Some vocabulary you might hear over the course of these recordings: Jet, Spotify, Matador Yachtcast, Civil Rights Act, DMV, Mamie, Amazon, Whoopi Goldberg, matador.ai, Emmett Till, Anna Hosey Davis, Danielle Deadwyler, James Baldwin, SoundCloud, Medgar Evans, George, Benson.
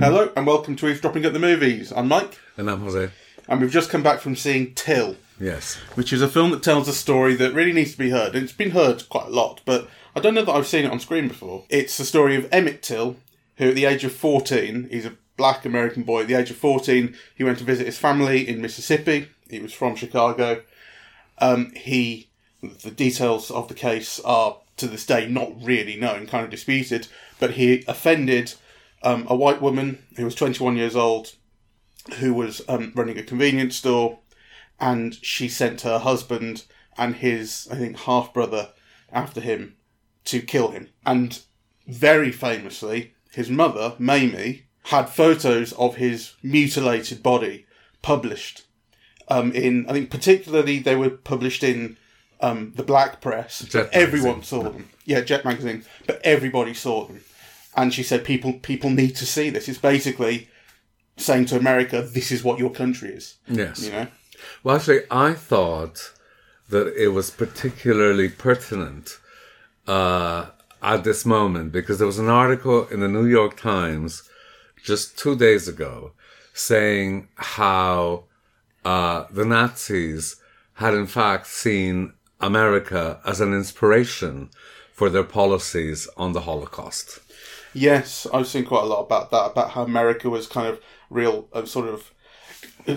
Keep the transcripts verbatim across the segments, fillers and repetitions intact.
Hello and welcome to Eavesdropping at the Movies. I'm Mike. And I'm Jose. And we've just come back from seeing Till. Yes. Which is a film that tells a story that really needs to be heard. It's been heard quite a lot, but I don't know that I've seen it on screen before. It's the story of Emmett Till, who at the age of fourteen, he's a black American boy. At the age of fourteen, he went to visit his family in Mississippi. He was from Chicago. Um, he, the details of the case are to this day not really known, kind of disputed, but he offended um, a white woman who was twenty-one years old, who was um, running a convenience store, and she sent her husband and his, I think, half-brother after him to kill him. And very famously, his mother, Mamie, had photos of his mutilated body published um, in, I think particularly they were published in um, the black press. Jet Everyone magazine. saw them. Yeah, Jet magazine. But everybody saw them. And she said, people people need to see this. It's basically saying to America, this is what your country is. Yes. You know? Well, actually, I thought that it was particularly pertinent uh, at this moment because there was an article in the New York Times just two days ago saying how uh, the Nazis had in fact seen America as an inspiration for their policies on the Holocaust. Yes, I've seen quite a lot about that, about how America was kind of real uh, sort of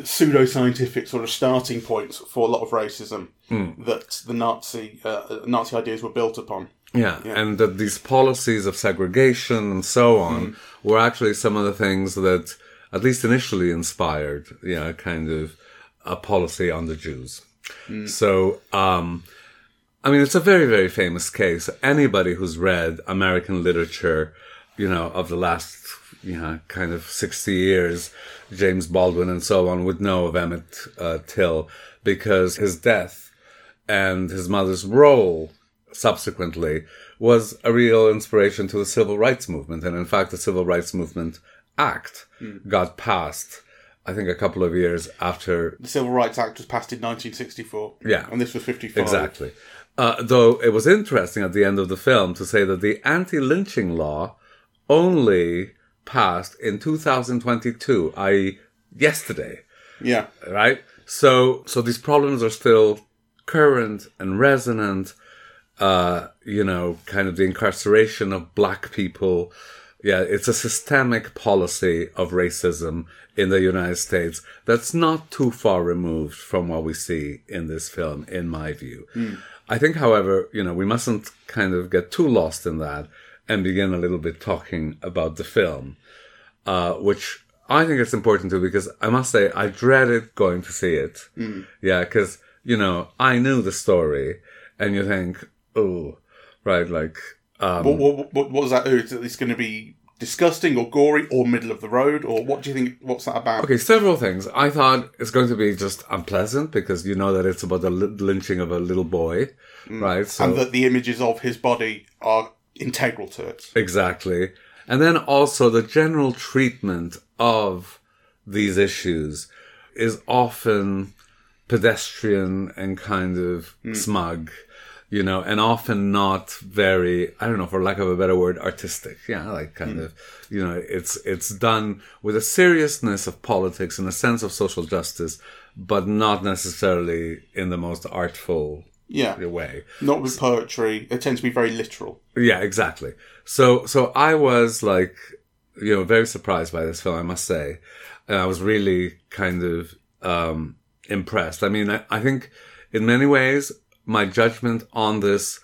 pseudo-scientific sort of starting points for a lot of racism mm. that the Nazi uh, Nazi ideas were built upon. Yeah, yeah, and that these policies of segregation and so on mm. were actually some of the things that, at least initially, inspired, you know, kind of a policy on the Jews. Mm. So, um, I mean, it's a very, very famous case. Anybody who's read American literature, you know, of the last, you know, kind of sixty years, James Baldwin and so on, would know of Emmett uh, Till, because his death and his mother's role subsequently was a real inspiration to the Civil Rights Movement. And in fact, the Civil Rights Movement Act mm. got passed, I think, a couple of years after. The Civil Rights Act was passed in nineteen sixty-four. Yeah. And this was fifty-five. Exactly. Uh, though it was interesting at the end of the film to say that the anti-lynching law only passed in two thousand twenty-two, that is yesterday. Yeah. Right? So, so these problems are still current and resonant. Uh, you know, kind of the incarceration of black people. Yeah, it's a systemic policy of racism in the United States that's not too far removed from what we see in this film, in my view. Mm. I think, however, you know, we mustn't kind of get too lost in that and begin a little bit talking about the film, uh, which I think it's important too, because I must say I dreaded going to see it. Mm. Yeah, because, you know, I knew the story and you think, oh, right, like... Um, what, what, what, what was that? Is it going to be disgusting or gory or middle of the road? Or what do you think, what's that about? Okay, several things. I thought it's going to be just unpleasant because you know that it's about the lynching of a little boy, mm. right? So, and that the images of his body are integral to it. Exactly. And then also the general treatment of these issues is often pedestrian and kind of mm. smug. You know, and often not very, I don't know, for lack of a better word, artistic. Yeah, like kind mm. of, you know, it's it's done with a seriousness of politics and a sense of social justice, but not necessarily in the most artful yeah. way. Not with poetry. It tends to be very literal. Yeah, exactly. So, so I was like, you know, very surprised by this film, I must say. And I was really kind of um, impressed. I mean, I, I think in many ways, my judgment on this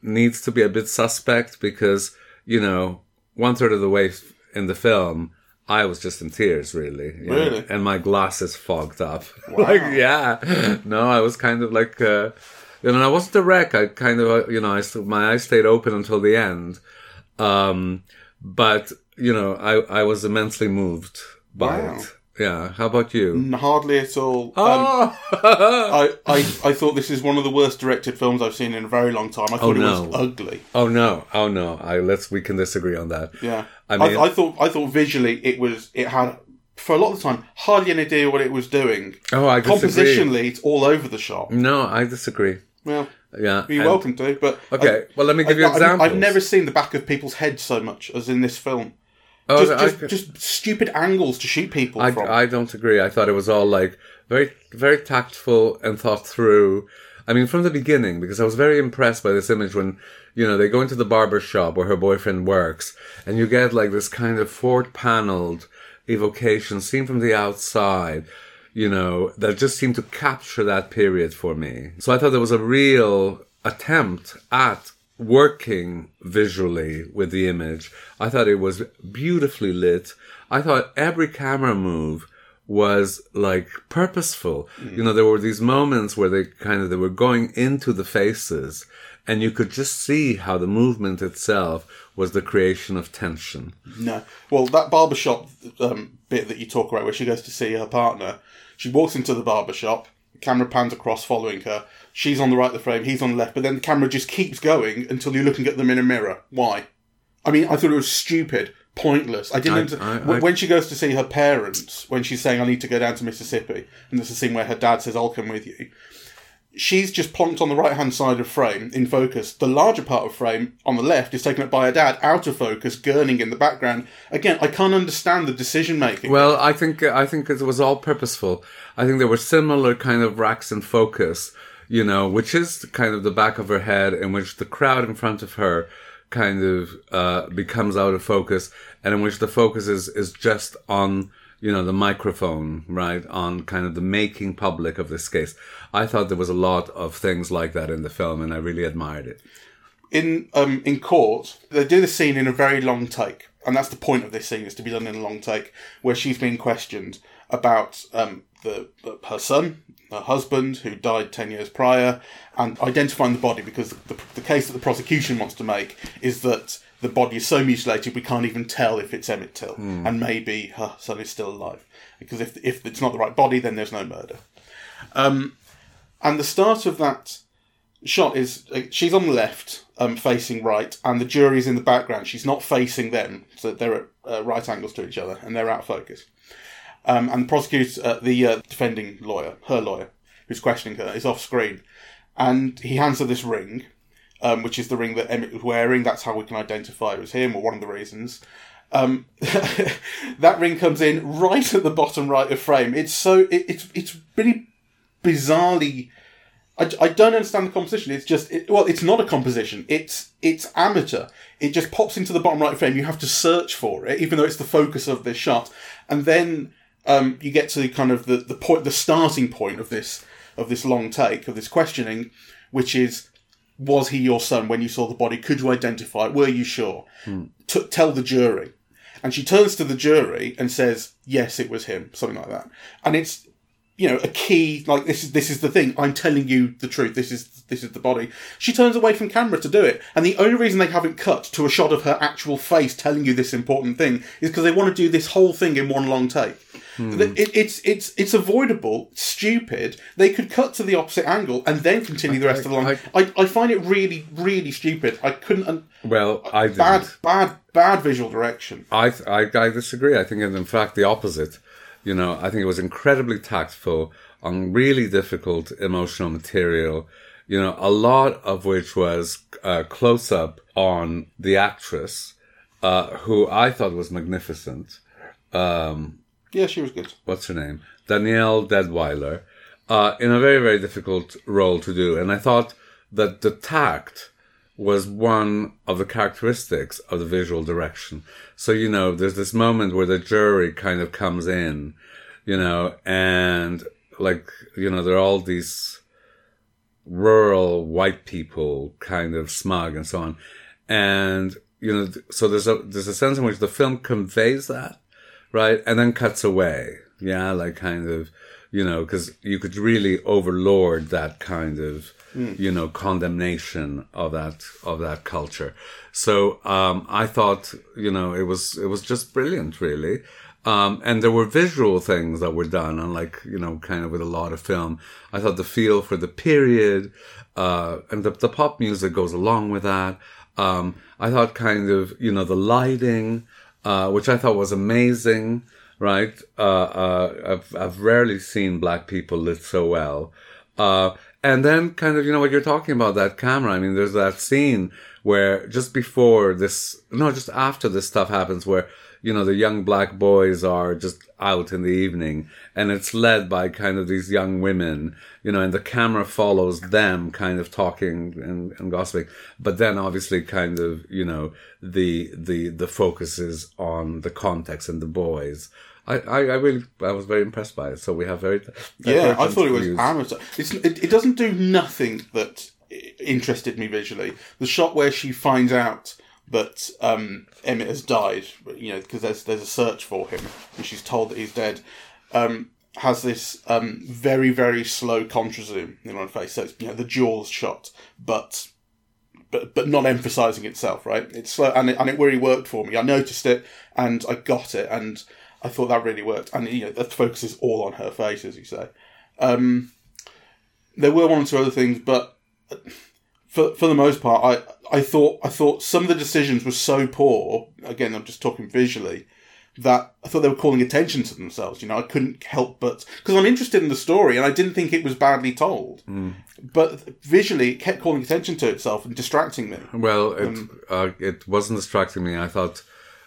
needs to be a bit suspect because, you know, one third of the way in the film, I was just in tears, really. Really? Know, and my glasses fogged up. Wow. Like, yeah. No, I was kind of like, uh, you know, and I wasn't a wreck. I kind of, you know, I st- my eyes stayed open until the end. Um, but, you know, I, I was immensely moved by wow. it. Yeah, how about you? Hardly at all. Oh. Um, I, I I thought this is one of the worst directed films I've seen in a very long time. I thought oh, no. it was ugly. Oh no, oh no. I let's we can disagree on that. Yeah, I mean, I, I thought I thought visually it was it had for a lot of the time hardly an idea what it was doing. Oh, I disagree. Compositionally, it's all over the shop. No, I disagree. Well, yeah, you're and, welcome to. But okay, I, well, let me give I, you examples. I've, I've never seen the back of people's heads so much as in this film. Oh, just, I, just, I, just stupid angles to shoot people I, from. I don't agree. I thought it was all like very, very tactful and thought through. I mean, from the beginning, because I was very impressed by this image when, you know, they go into the barber shop where her boyfriend works, and you get like this kind of four-paneled evocation seen from the outside, you know, that just seemed to capture that period for me. So I thought there was a real attempt at working visually with the image. I thought it was beautifully lit. I thought every camera move was like purposeful. Mm. You know, there were these moments where they kind of, they were going into the faces, and you could just see how the movement itself was the creation of tension. No. Well, that barbershop um, bit that you talk about where she goes to see her partner, she walks into the barbershop, camera pans across following her, she's on the right of the frame, he's on the left, but then the camera just keeps going until you're looking at them in a mirror. Why? I mean, I thought it was stupid, pointless. I didn't. I, I, I, when she goes to see her parents, when she's saying, I need to go down to Mississippi, and there's a scene where her dad says, I'll come with you, she's just plonked on the right-hand side of frame, in focus. The larger part of frame, on the left, is taken up by her dad, out of focus, gurning in the background. Again, I can't understand the decision-making. Well, I think I think it was all purposeful. I think there were similar kind of racks in focus, you know, which is kind of the back of her head, in which the crowd in front of her kind of uh, becomes out of focus, and in which the focus is, is just on, you know, the microphone, right, on kind of the making public of this case. I thought there was a lot of things like that in the film, and I really admired it. In um, in court, they do the scene in a very long take, and that's the point of this scene, is to be done in a long take, where she's being questioned about um, the, the her son, her husband, who died ten years prior, and identifying the body, because the, the case that the prosecution wants to make is that the body is so mutilated we can't even tell if it's Emmett Till. Mm. And maybe her son is still alive. Because if if it's not the right body, then there's no murder. Um, and the start of that shot is, uh, she's on the left, um, facing right, and the jury's in the background. She's not facing them, so they're at uh, right angles to each other, and they're out of focus. Um, and the prosecutor, uh, the uh, defending lawyer, her lawyer, who's questioning her, is off screen. And he hands her this ring, Um, which is the ring that Emmett was wearing. That's how we can identify it was him, or one of the reasons. Um, that ring comes in right at the bottom right of frame. It's so it, it's it's really bizarrely. I, I don't understand the composition. It's just it, well, it's not a composition. It's it's amateur. It just pops into the bottom right frame. You have to search for it, even though it's the focus of this shot. And then um, you get to kind of the the point, the starting point of this of this long take of this questioning, which is, was he your son when you saw the body? Could you identify it? Were you sure? Hmm. T- tell the jury. And she turns to the jury and says, yes, it was him. Something like that. And it's, you know, a key, like, this is this is the thing. I'm telling you the truth. This is this is the body. She turns away from camera to do it. And the only reason they haven't cut to a shot of her actual face telling you this important thing is because they want to do this whole thing in one long take. Hmm. It, it's it's it's avoidable, stupid. They could cut to the opposite angle and then continue I, the rest I, of the line. I, I, I find it really, really stupid. I couldn't... Un- well, I didn't. Bad, bad, bad visual direction. I, I, I disagree. I think, in fact, the opposite. You know, I think it was incredibly tactful on really difficult emotional material, you know, a lot of which was uh, close-up on the actress, uh, who I thought was magnificent. Um... Yeah, she was good. What's her name? Danielle Deadwyler, uh, in a very, very difficult role to do. And I thought that the tact was one of the characteristics of the visual direction. So, you know, there's this moment where the jury kind of comes in, you know, and, like, you know, there are all these rural white people kind of smug and so on. And, you know, so there's a, there's a sense in which the film conveys that. Right, and then cuts away, yeah, like kind of, you know, because you could really overlord that kind of, mm. you know, condemnation of that of that culture. So um, I thought, you know, it was it was just brilliant, really. Um, and there were visual things that were done, unlike, you know, kind of with a lot of film. I thought the feel for the period, uh, and the, the pop music goes along with that. Um, I thought kind of, you know, the lighting. Uh, which I thought was amazing, right? Uh, uh, I've, I've rarely seen black people lit so well. Uh, And then kind of, you know, what you're talking about, that camera. I mean, there's that scene where just before this, no, just after this stuff happens where, you know, the young black boys are just out in the evening and it's led by kind of these young women, you know, and the camera follows them kind of talking and, and gossiping. But then obviously kind of, you know, the, the, the focus is on the context and the boys. I, I, I really, I was very impressed by it. So we have very, yeah, I thought it was amateur. It's, it, it doesn't do nothing that interested me visually. The shot where she finds out that um, Emmett has died, you know, because there's there's a search for him, and she's told that he's dead, um, has this um, very, very slow contra zoom in on her face. So it's, you know, the Jaws shot, but but but not emphasising itself, right? It's slow, and it, and it really worked for me. I noticed it, and I got it, and I thought that really worked. And, you know, the focus is all on her face, as you say. Um, there were one or two other things, but for for the most part, I... I thought I thought some of the decisions were so poor, again, I'm just talking visually, that I thought they were calling attention to themselves. You know, I couldn't help but... Because I'm interested in the story, and I didn't think it was badly told. Mm. But visually, it kept calling attention to itself and distracting me. Well, it um, uh, it wasn't distracting me. I thought,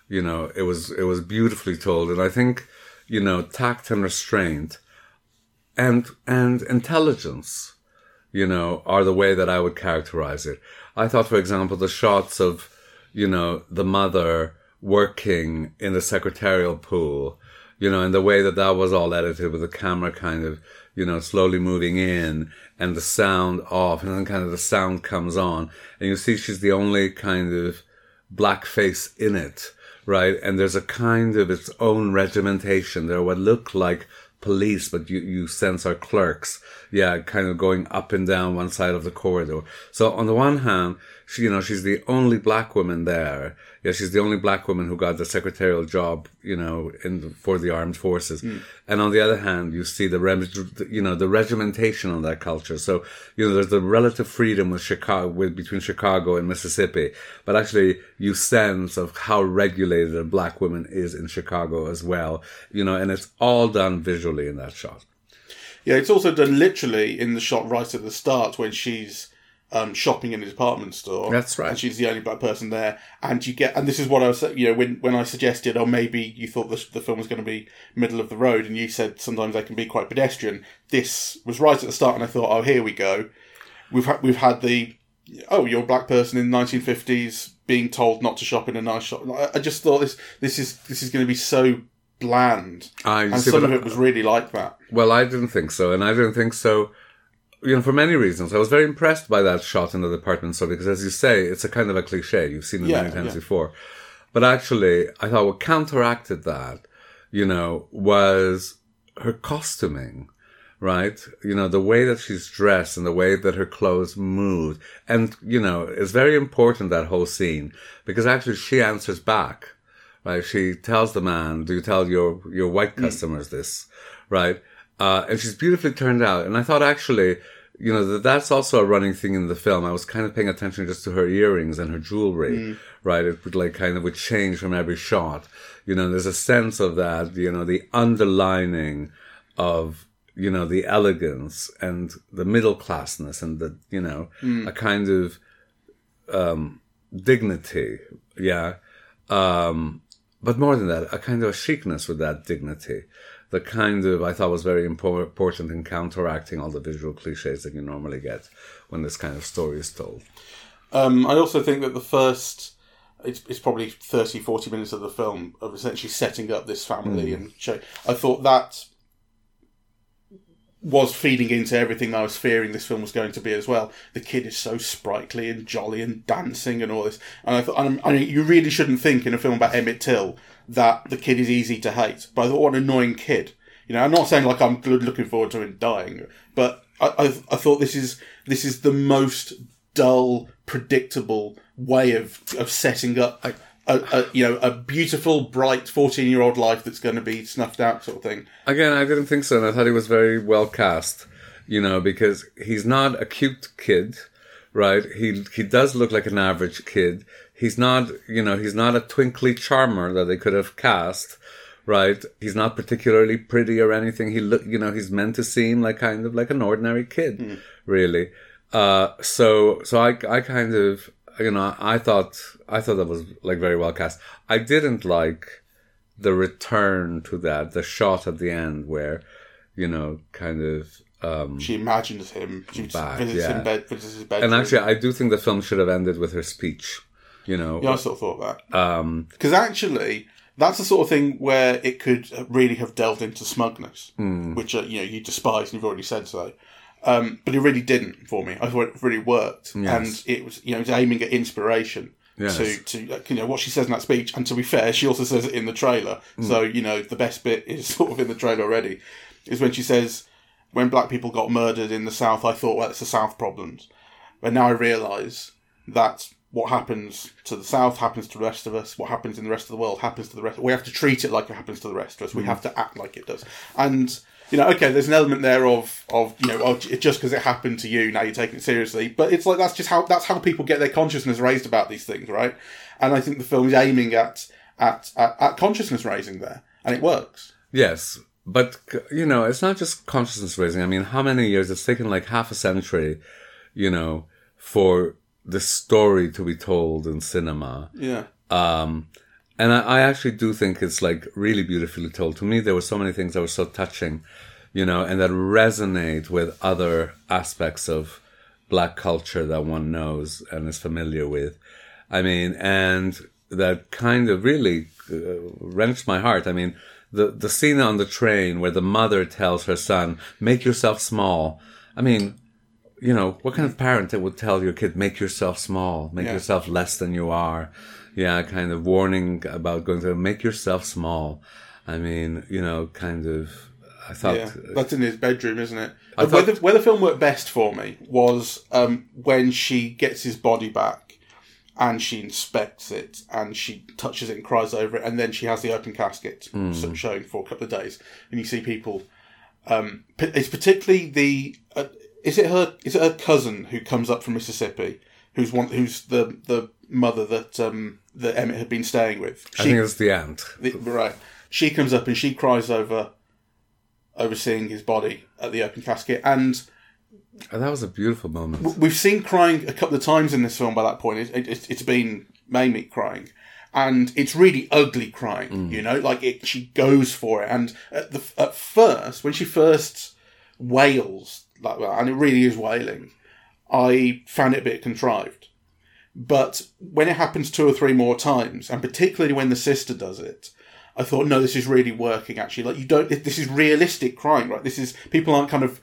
you know, it was it was beautifully told. And I think, you know, tact and restraint and and intelligence, you know, are the way that I would characterize it. I thought, for example, the shots of, you know, the mother working in the secretarial pool, you know, and the way that that was all edited with the camera kind of, you know, slowly moving in and the sound off, and then kind of the sound comes on and you see she's the only kind of black face in it, right? And there's a kind of its own regimentation. There are what look like police, but you, you sense our clerks, yeah, kind of going up and down one side of the corridor. So on the one hand, she, you know, she's the only black woman there. Yeah, she's the only black woman who got the secretarial job, you know, in the, for the armed forces. Mm. And on the other hand, you see the, you know, the regimentation on that culture. So, you know, there's the relative freedom with Chicago, with between Chicago and Mississippi, but actually you sense of how regulated a black woman is in Chicago as well, you know, and it's all done visually in that shot. Yeah, it's also done literally in the shot right at the start when she's um, shopping in a department store. That's right. And she's the only black person there. And you get, and this is what I was, you know, when, when I suggested, oh, maybe you thought the, the film was going to be middle of the road, and you said sometimes they can be quite pedestrian. This was right at the start, and I thought, oh, here we go. We've ha- we've had the, oh, you're a black person in the nineteen fifties being told not to shop in a nice shop. I just thought this this is this is going to be so bland. I and see, some of it was really like that. Well, I didn't think so, and I didn't think so, you know, for many reasons. I was very impressed by that shot in the department store because, as you say, it's a kind of a cliche. You've seen it yeah, many times yeah. before. But actually, I thought what counteracted that, you know, was her costuming, right? You know, the way that she's dressed and the way that her clothes moved. And, you know, it's very important, that whole scene, because actually she answers back. Right, she tells the man, do you tell your, your white customers mm. this, right? Uh, and she's beautifully turned out. And I thought actually, you know, that that's also a running thing in the film. I was kind of paying attention just to her earrings and her jewelry, mm. right? It would like kind of would change from every shot. You know, there's a sense of that, you know, the underlining of, you know, the elegance and the middle classness and the, you know, mm. a kind of, um, dignity. Yeah. Um, But more than that, a kind of a chicness with that dignity. The kind of, I thought, was very impor- important in counteracting all the visual cliches that you normally get when this kind of story is told. Um, I also think that the first, it's, it's probably thirty, forty minutes of the film, of essentially setting up this family mm. and show. I thought that was feeding into everything I was fearing this film was going to be as well. The kid is so sprightly and jolly and dancing and all this. And I thought, and I mean, you really shouldn't think in a film about Emmett Till that the kid is easy to hate. But I thought, what an annoying kid. You know, I'm not saying like I'm looking forward to him dying, but I, I, I thought this is this is the most dull, predictable way of of setting up a, a, you know, a beautiful, bright fourteen-year-old life that's going to be snuffed out, sort of thing. Again, I didn't think so, and I thought he was very well cast, you know, because he's not a cute kid, right? He he does look like an average kid. He's not, you know, he's not a twinkly charmer that they could have cast, right? He's not particularly pretty or anything. He look, you know, he's meant to seem like kind of like an ordinary kid, mm. really. Uh, so so I I kind of, you know, I thought I thought that was like very well cast. I didn't like the return to that, the shot at the end where, you know, kind of. Um, she imagines him. She back, visits, yeah. him bed, visits his bedroom. And actually, I do think the film should have ended with her speech. You know, yeah, I sort of thought that. Because um, actually, that's the sort of thing where it could really have delved into smugness, mm. which uh, you know you despise, and you've already said so. Um, but it really didn't for me. I thought it really worked, yes. and it was you know it was aiming at inspiration. Yes. To to you know what she says in that speech, and to be fair, she also says it in the trailer. Mm. So you know the best bit is sort of in the trailer already, is when she says, "When black people got murdered in the South, I thought, well, it's the South problems, but now I realise that." What happens to the South happens to the rest of us. What happens in the rest of the world happens to the rest. We have to treat it like it happens to the rest of us. We mm. have to act like it does. And, you know, okay, there's an element there of, of you know, oh, just because it happened to you, now you're taking it seriously. But it's like, that's just how, that's how people get their consciousness raised about these things, right? And I think the film is aiming at, at, at, at consciousness raising there. And it works. Yes. But, you know, it's not just consciousness raising. I mean, how many years? It's taken like half a century, you know, for the story to be told in cinema. Yeah. Um, and I, I actually do think it's like really beautifully told. To me, there were so many things that were so touching, you know, and that resonate with other aspects of black culture that one knows and is familiar with. I mean, and that kind of really uh, wrenched my heart. I mean, the, the scene on the train where the mother tells her son, make yourself small. I mean, you know, what kind of parent that would tell your kid, make yourself small, make yeah. yourself less than you are. Yeah, kind of warning about going to make yourself small. I mean, you know, kind of, I thought... Yeah. That's in his bedroom, isn't it? Thought, where, the, where the film worked best for me was um, when she gets his body back and she inspects it and she touches it and cries over it, and then she has the open casket mm. showing for a couple of days. And you see people... Um, it's particularly the... Uh, Is it her? Is it her cousin who comes up from Mississippi? Who's one? Who's the the mother that um, that Emmett had been staying with? She, I think it was the aunt. The, right. She comes up and she cries over, over seeing his body at the open casket, and, and that was a beautiful moment. W- we've seen crying a couple of times in this film. By that point, it, it, it's been Mamie crying, and it's really ugly crying. Mm. You know, like it, she goes for it, and at the at first when she first wails. Like that, and it really is wailing. I found it a bit contrived, but when it happens two or three more times, and particularly when the sister does it, I thought, no, this is really working. Actually, like you don't. This is realistic crying, right? This is people aren't kind of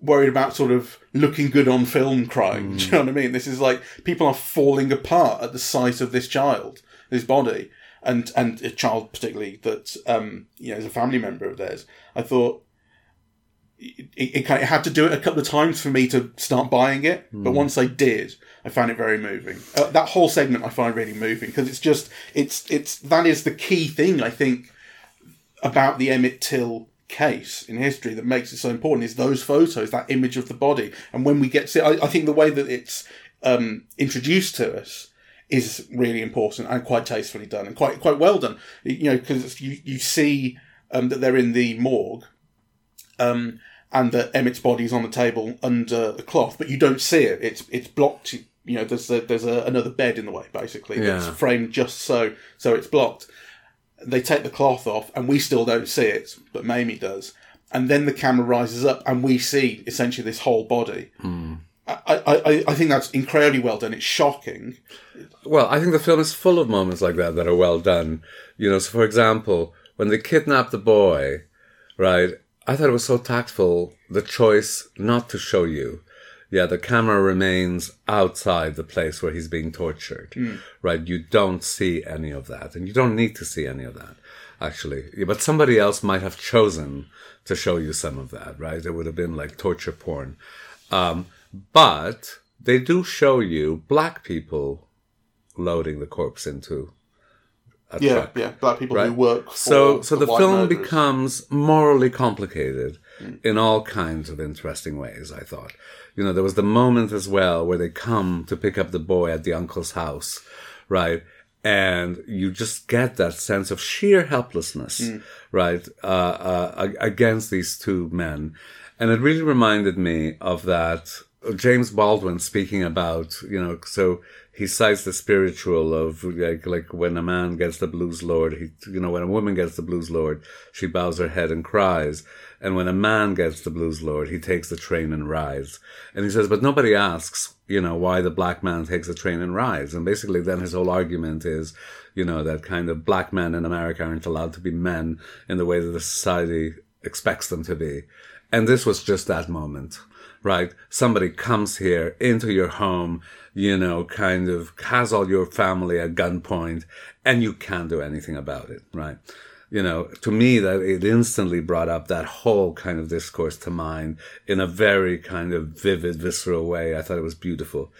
worried about sort of looking good on film crying. Mm. Do you know what I mean? This is like people are falling apart at the sight of this child, this body, and and a child particularly that um, you know is a family member of theirs. I thought. It, it, it had to do it a couple of times for me to start buying it, but mm. once I did, I found it very moving. Uh, that whole segment I find really moving because it's just it's it's that is the key thing I think about the Emmett Till case in history that makes it so important is those photos, that image of the body, and when we get to it, I, I think the way that it's um, introduced to us is really important and quite tastefully done and quite quite well done. You know, because you you see um, that they're in the morgue. Um, and that Emmett's body's on the table under the cloth, but you don't see it. It's it's blocked. You know, there's a, there's a, another bed in the way, basically. Yeah. That's framed just so so it's blocked. They take the cloth off, and we still don't see it, but Mamie does. And then the camera rises up, and we see essentially this whole body. Mm. I, I, I think that's incredibly well done. It's shocking. Well, I think the film is full of moments like that that are well done. You know, so for example, when they kidnap the boy, right? I thought it was so tactful, the choice not to show you. Yeah, the camera remains outside the place where he's being tortured, mm. right? You don't see any of that, and you don't need to see any of that, actually. But somebody else might have chosen to show you some of that, right? It would have been like torture porn. Um, but they do show you black people loading the corpse into... Yeah, track, yeah, black people right? who work for so, so the, the film murderers. Becomes morally complicated mm. in all kinds of interesting ways, I thought. You know, there was the moment as well where they come to pick up the boy at the uncle's house, right? And you just get that sense of sheer helplessness, mm. right, uh, uh, against these two men. And it really reminded me of that James Baldwin speaking about, you know, so he cites the spiritual of like, like when a man gets the blues lord, he, you know, when a woman gets the blues lord, she bows her head and cries. And when a man gets the blues lord, he takes the train and rides. And he says, but nobody asks, you know, why the black man takes the train and rides. And basically then his whole argument is, you know, that kind of black men in America aren't allowed to be men in the way that the society expects them to be. And this was just that moment. Right, somebody comes here into your home, you know, kind of has all your family at gunpoint, and you can't do anything about it, right? You know, to me, that it instantly brought up that whole kind of discourse to mind in a very kind of vivid, visceral way. I thought it was beautiful.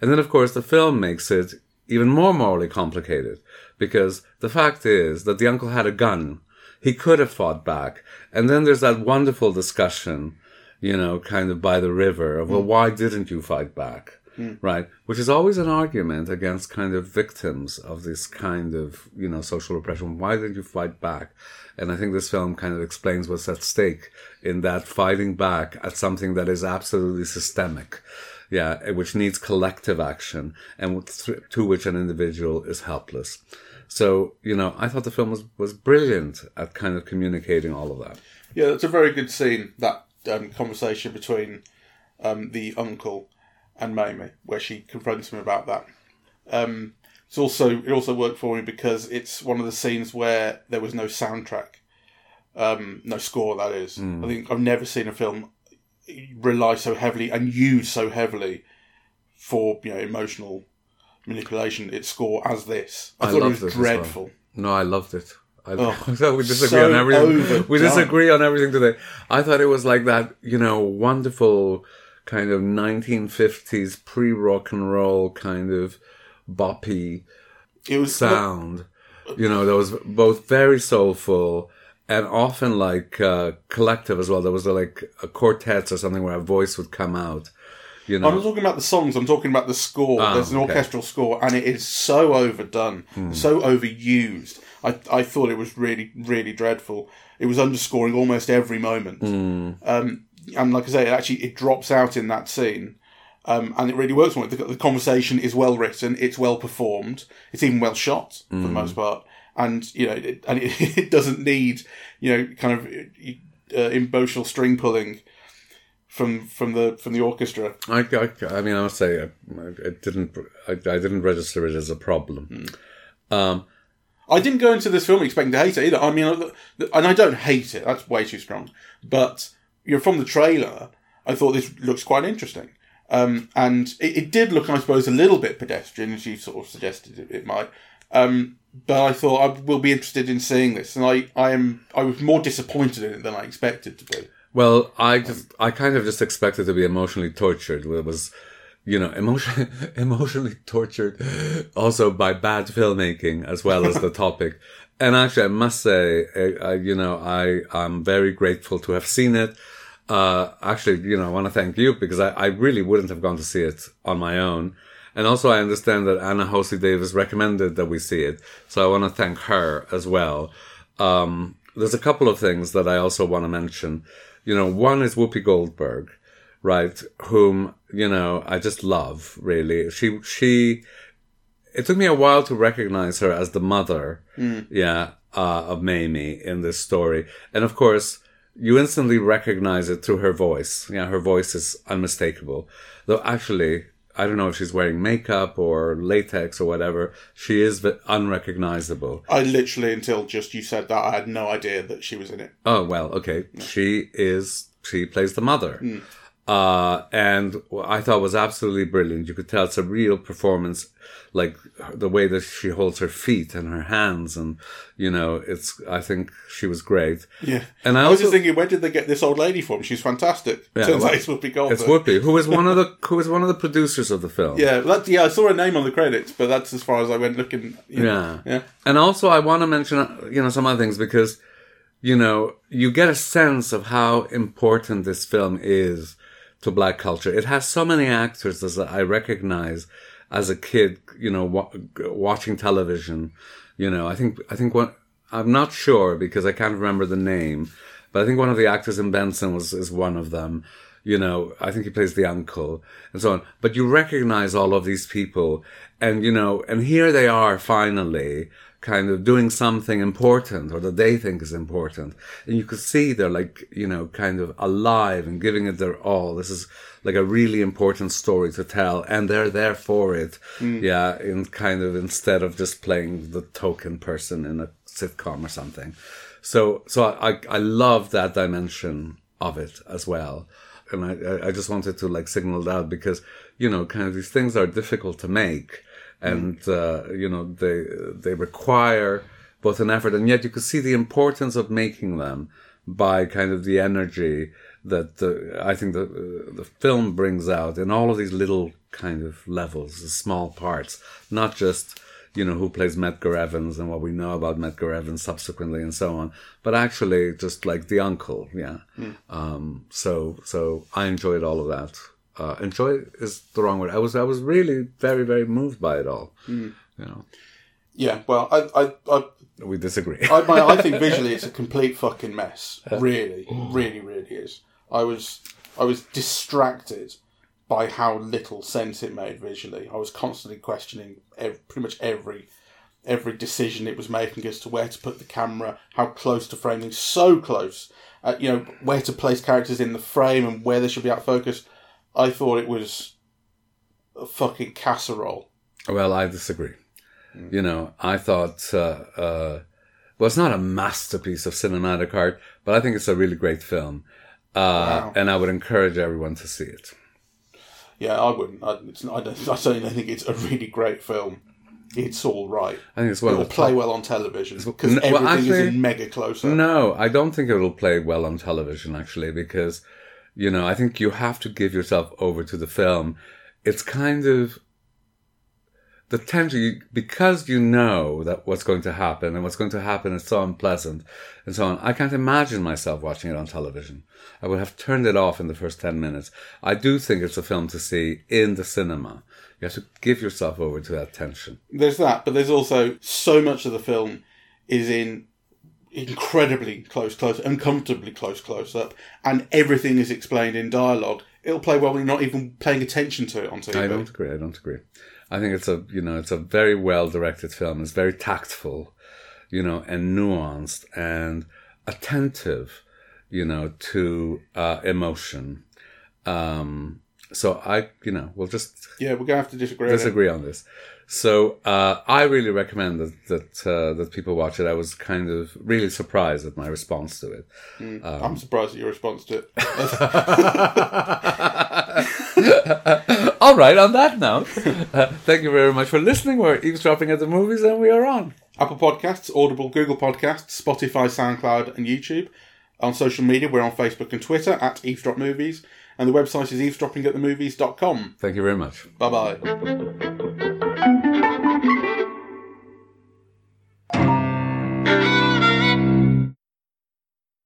And then, of course, the film makes it even more morally complicated, because the fact is that the uncle had a gun. He could have fought back. And then there's that wonderful discussion, you know, kind of by the river of, well, why didn't you fight back, mm. right? Which is always an argument against kind of victims of this kind of, you know, social repression. Why didn't you fight back? And I think this film kind of explains what's at stake in that fighting back at something that is absolutely systemic, yeah, which needs collective action and to which an individual is helpless. So, you know, I thought the film was, was brilliant at kind of communicating all of that. Yeah, it's a very good scene, that Um, conversation between um, the uncle and Mamie, where she confronts him about that. Um, it's also it also worked for me because it's one of the scenes where there was no soundtrack, um, no score. That is, mm. I think I've never seen a film rely so heavily and used so heavily for, you know, emotional manipulation. Its score as this, I, I thought it was dreadful. Well. No, I loved it. I, oh, we disagree so on everything. We disagree on everything today. I thought it was like that, you know, wonderful kind of nineteen fifties pre-rock and roll kind of boppy it was sound. What? You know, that was both very soulful and often like uh, collective as well. There was like a quartet or something where a voice would come out. You know. I'm not talking about the songs, I'm talking about the score. Oh, there's an okay. orchestral score, and it is so overdone, mm. so overused. I I thought it was really, really dreadful. It was underscoring almost every moment. Mm. Um, and like I say, it actually it drops out in that scene, um, and it really works on it. The, the conversation is well written, it's well performed, it's even well shot mm. for the most part, and you know, it, and it, it doesn't need, you know, kind of uh, emotional string pulling from from the from the orchestra. I, I, I mean, I must say, I, I didn't I, I didn't register it as a problem. Mm. Um, I didn't go into this film expecting to hate it either. I mean, and I don't hate it. That's way too strong. But you know, from the trailer, I thought this looks quite interesting. Um, and it, it did look, I suppose, a little bit pedestrian, as you sort of suggested it, it might. Um, but I thought I will be interested in seeing this. And I, I am I was more disappointed in it than I expected to be. Well, I just um, I kind of just expected to be emotionally tortured. It was, you know, emotion, emotionally tortured also by bad filmmaking as well as the topic. And actually, I must say, I, I, you know, I am very grateful to have seen it. Uh, actually, you know, I want to thank you because I, I really wouldn't have gone to see it on my own. And also, I understand that Anna Hosey Davis recommended that we see it. So I want to thank her as well. Um, there's a couple of things that I also want to mention. You know, one is Whoopi Goldberg. Right, whom, you know, I just love, really. She, she, it took me a while to recognize her as the mother, mm. yeah, uh, of Mamie in this story. And of course, you instantly recognize it through her voice. Yeah, her voice is unmistakable. Though actually, I don't know if she's wearing makeup or latex or whatever. She is unrecognizable. I literally, until just you said that, I had no idea that she was in it. Oh, well, okay. No. She is, she plays the mother. Mm. Uh, and I thought was absolutely brilliant. You could tell it's a real performance, like the way that she holds her feet and her hands. And, you know, it's, I think she was great. Yeah. And I, I was also, just thinking, where did they get this old lady from? She's fantastic. Yeah, Turns well, out it's Whoopi Goldberg. It's Whoopi, who is one of the, who is one of the producers of the film. Yeah. That, yeah. I saw her name on the credits, but that's as far as I went looking. You know, yeah. Yeah. And also I want to mention, you know, some other things because, you know, you get a sense of how important this film is to black culture. It has so many actors that I recognize as a kid, you know, wa- watching television. You know, I think, I think one, I'm not sure because I can't remember the name, but I think one of the actors in Benson was, is one of them. you know, I think he plays the uncle and so on. But you recognize all of these people and, you know, and here they are finally kind of doing something important or that they think is important. And you could see they're like, you know, kind of alive and giving it their all. This is like a really important story to tell and they're there for it. Mm. Yeah. In kind of instead of just playing the token person in a sitcom or something. So, so I, I love that dimension of it as well. And I, I just wanted to like signal that because, you know, kind of these things are difficult to make. And, uh, you know, they they require both an effort. And yet you could see the importance of making them by kind of the energy that the, I think the, the film brings out in all of these little kind of levels, the small parts, not just, you know, who plays Medgar Evans and what we know about Medgar Evans subsequently and so on, but actually just like the uncle, yeah. Mm. Um, so so I enjoyed all of that. Uh, enjoy is the wrong word. I was I was really very very moved by it all. Mm. You know. Yeah. Well, I I, I we disagree. I, my, I think visually it's a complete fucking mess. Really, really, really is. I was I was distracted by how little sense it made visually. I was constantly questioning every, pretty much every every decision it was making as to where to put the camera, how close to framing, so close. Uh, you know, where to place characters in the frame and where they should be out of focus. I thought it was a fucking casserole. Well, I disagree. Mm. You know, I thought... Uh, uh, well, it's not a masterpiece of cinematic art, but I think it's a really great film. Uh, wow. And I would encourage everyone to see it. Yeah, I wouldn't. I, it's not, I, don't, I certainly don't think it's a really great film. It's all right. I think it's well. It will play well on television because everything well, actually, is in mega close-up. No, I don't think it will play well on television, actually, because... You know, I think you have to give yourself over to the film. It's kind of the tension, because you know that what's going to happen and what's going to happen is so unpleasant and so on. I can't imagine myself watching it on television. I would have turned it off in the first ten minutes. I do think it's a film to see in the cinema. You have to give yourself over to that tension. There's that, but there's also so much of the film is in... incredibly close, close, uncomfortably close, close up, and everything is explained in dialogue. It'll play well when you're not even paying attention to it on T V. I don't agree. I don't agree. I think it's a you know it's a very well directed film. It's very tactful, you know, and nuanced and attentive, you know, to uh, emotion. Um, so I, you know, we'll just yeah, we're gonna have to disagree. Disagree then. On this. So uh, I really recommend that that, uh, that people watch it. I was kind of really surprised at my response to it. Mm, um, I'm surprised at your response to it. All right, on that note, uh, thank you very much for listening. We're Eavesdropping at the Movies and we are on Apple Podcasts, Audible, Google Podcasts, Spotify, SoundCloud and YouTube. On social media, we're on Facebook and Twitter at Eavesdrop Movies. And the website is eavesdropping at the movies dot com. Thank you very much. Bye-bye.